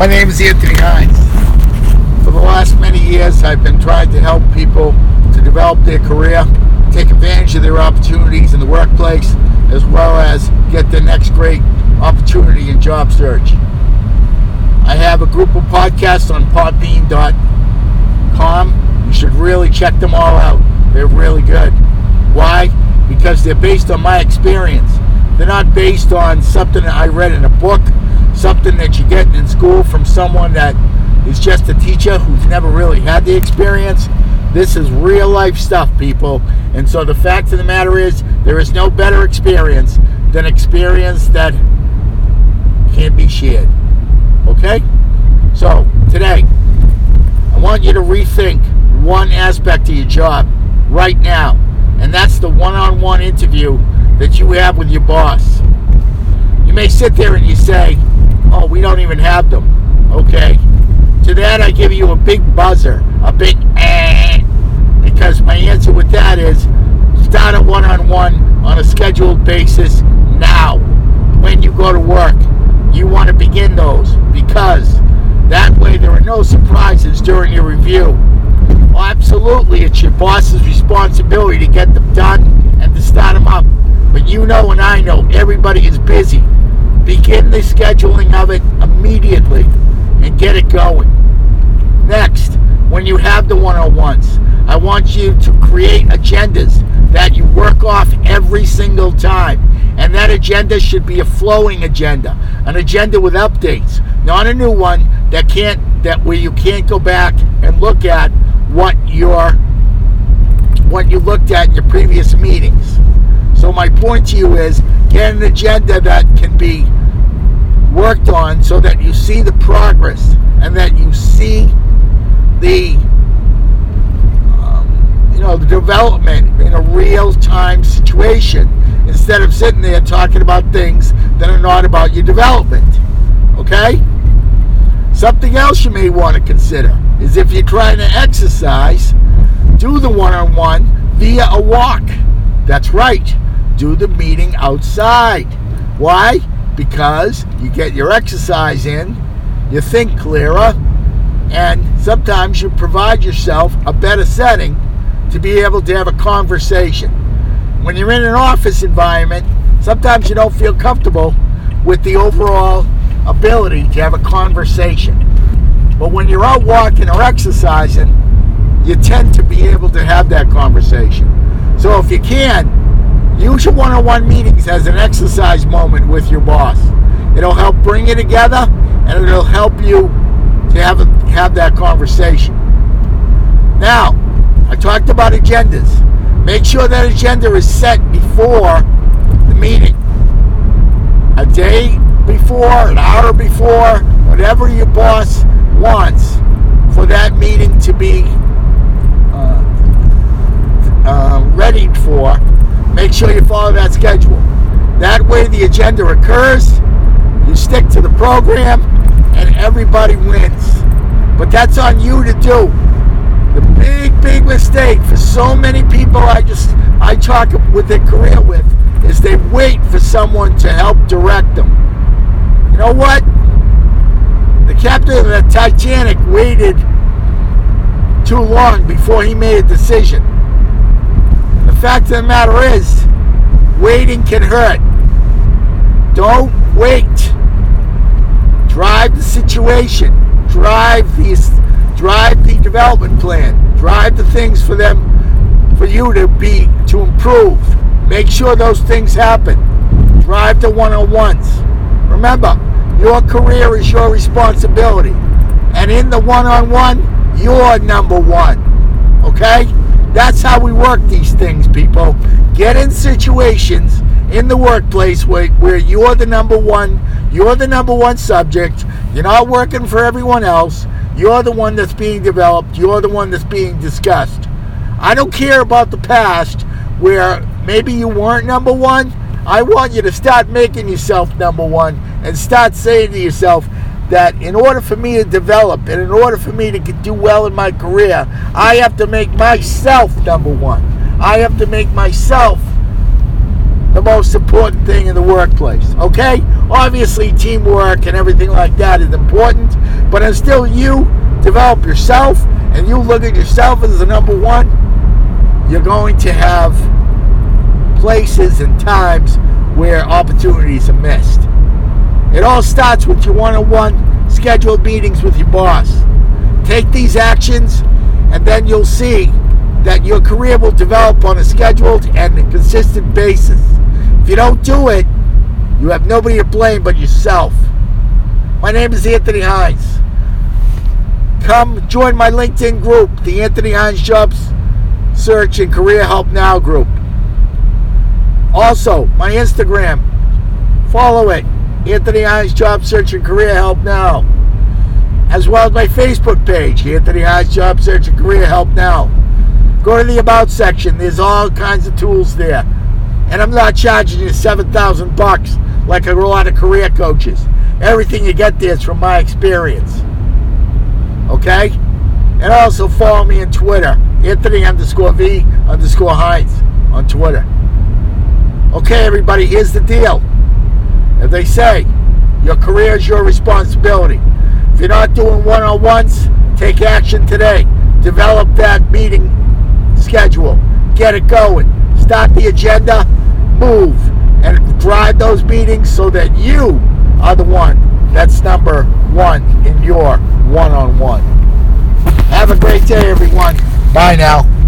My name is Anthony Hines. For the last many years, I've been trying to help people to develop their career, take advantage of their opportunities in the workplace, as well as get the next great opportunity in job search. I have a group of podcasts on Podbean.com. You should really check them all out. They're really good. Why? Because they're based on my experience. They're not based on something that I read in a book, something that you get in school from someone that is just a teacher who's never really had the experience. This is real life stuff, people. And so the fact of the matter is, there is no better experience than experience that can be shared. Okay? So, today, I want you to rethink one aspect of your job right now. And that's the one-on-one interview that you have with your boss. You may sit there and you say, oh, we don't even have them. Okay. To that, I give you a big buzzer, a big because my answer with that is, start a one-on-one on a scheduled basis now. When you go to work, you want to begin those, because that way there are no surprises during your review. Well, absolutely, it's your boss's responsibility to get them done and to start them up. But you know and I know, everybody is busy. Begin the scheduling of it immediately and get it going. Next, when you have the one-on-ones, I want you to create agendas that you work off every single time. And that agenda should be a flowing agenda, an agenda with updates, not a new one where you can't go back and look at what you looked at in your previous meetings. So my point to you is, get an agenda that can be worked on so that you see the progress and that you see the the development in a real-time situation, instead of sitting there talking about things that are not about your development. Okay? Something else you may want to consider is, if you're trying to exercise, do the one-on-one via a walk. That's right. Do the meeting outside. Why? Because you get your exercise in, you think clearer, and sometimes you provide yourself a better setting to be able to have a conversation. When you're in an office environment, sometimes you don't feel comfortable with the overall ability to have a conversation. But when you're out walking or exercising, you tend to be able to have that conversation. So if you can, use your one-on-one meetings as an exercise moment with your boss. It'll help bring you together, and it'll help you to have that conversation. Now, I talked about agendas. Make sure that agenda is set before the meeting. A day before, an hour before, whatever your boss wants for that meeting to be readied for. Make sure you follow that schedule. That way the agenda occurs, you stick to the program, and everybody wins. But that's on you to do. The big mistake for so many people I talk with their career with is they wait for someone to help direct them. You know what? The captain of the Titanic waited too long before he made a decision. The fact of the matter is, waiting can hurt. Don't wait. Drive the situation. Drive the development plan. Drive the things for you to improve. Make sure those things happen. Drive the one-on-ones. Remember, your career is your responsibility. And in the one-on-one, you're number one. Okay? That's how we work these things, people. Get in situations in the workplace where you're the number one. You're the number one subject. You're not working for everyone else. You're the one that's being developed. You're the one that's being discussed. I don't care about the past where maybe you weren't number one. I want you to start making yourself number one and start saying to yourself that in order for me to develop and in order for me to do well in my career, I have to make myself number one. I have to make myself the most important thing in the workplace. Okay? Obviously, teamwork and everything like that is important. But until you develop yourself and you look at yourself as the number one, you're going to have places and times where opportunities are missed. It all starts with your one-on-one scheduled meetings with your boss. Take these actions, and then you'll see that your career will develop on a scheduled and a consistent basis. If you don't do it, you have nobody to blame but yourself. My name is Anthony Hines. Come join my LinkedIn group, the Anthony Hines Jobs Search and Career Help Now group. Also, my Instagram, follow it, Anthony Hines Job Search and Career Help Now. As well as my Facebook page, Anthony Hines Job Search and Career Help Now. Go to the About section. There's all kinds of tools there. And I'm not charging you $7,000 like a lot of career coaches. Everything you get there is from my experience. Okay? And also follow me on Twitter, Anthony_V_Hines on Twitter. Okay, everybody, here's the deal. As they say, your career is your responsibility. If you're not doing one-on-ones, take action today. Develop that meeting schedule. Get it going. Start the agenda, move, and drive those meetings so that you are the one that's number one in your one-on-one. Have a great day, everyone. Bye now.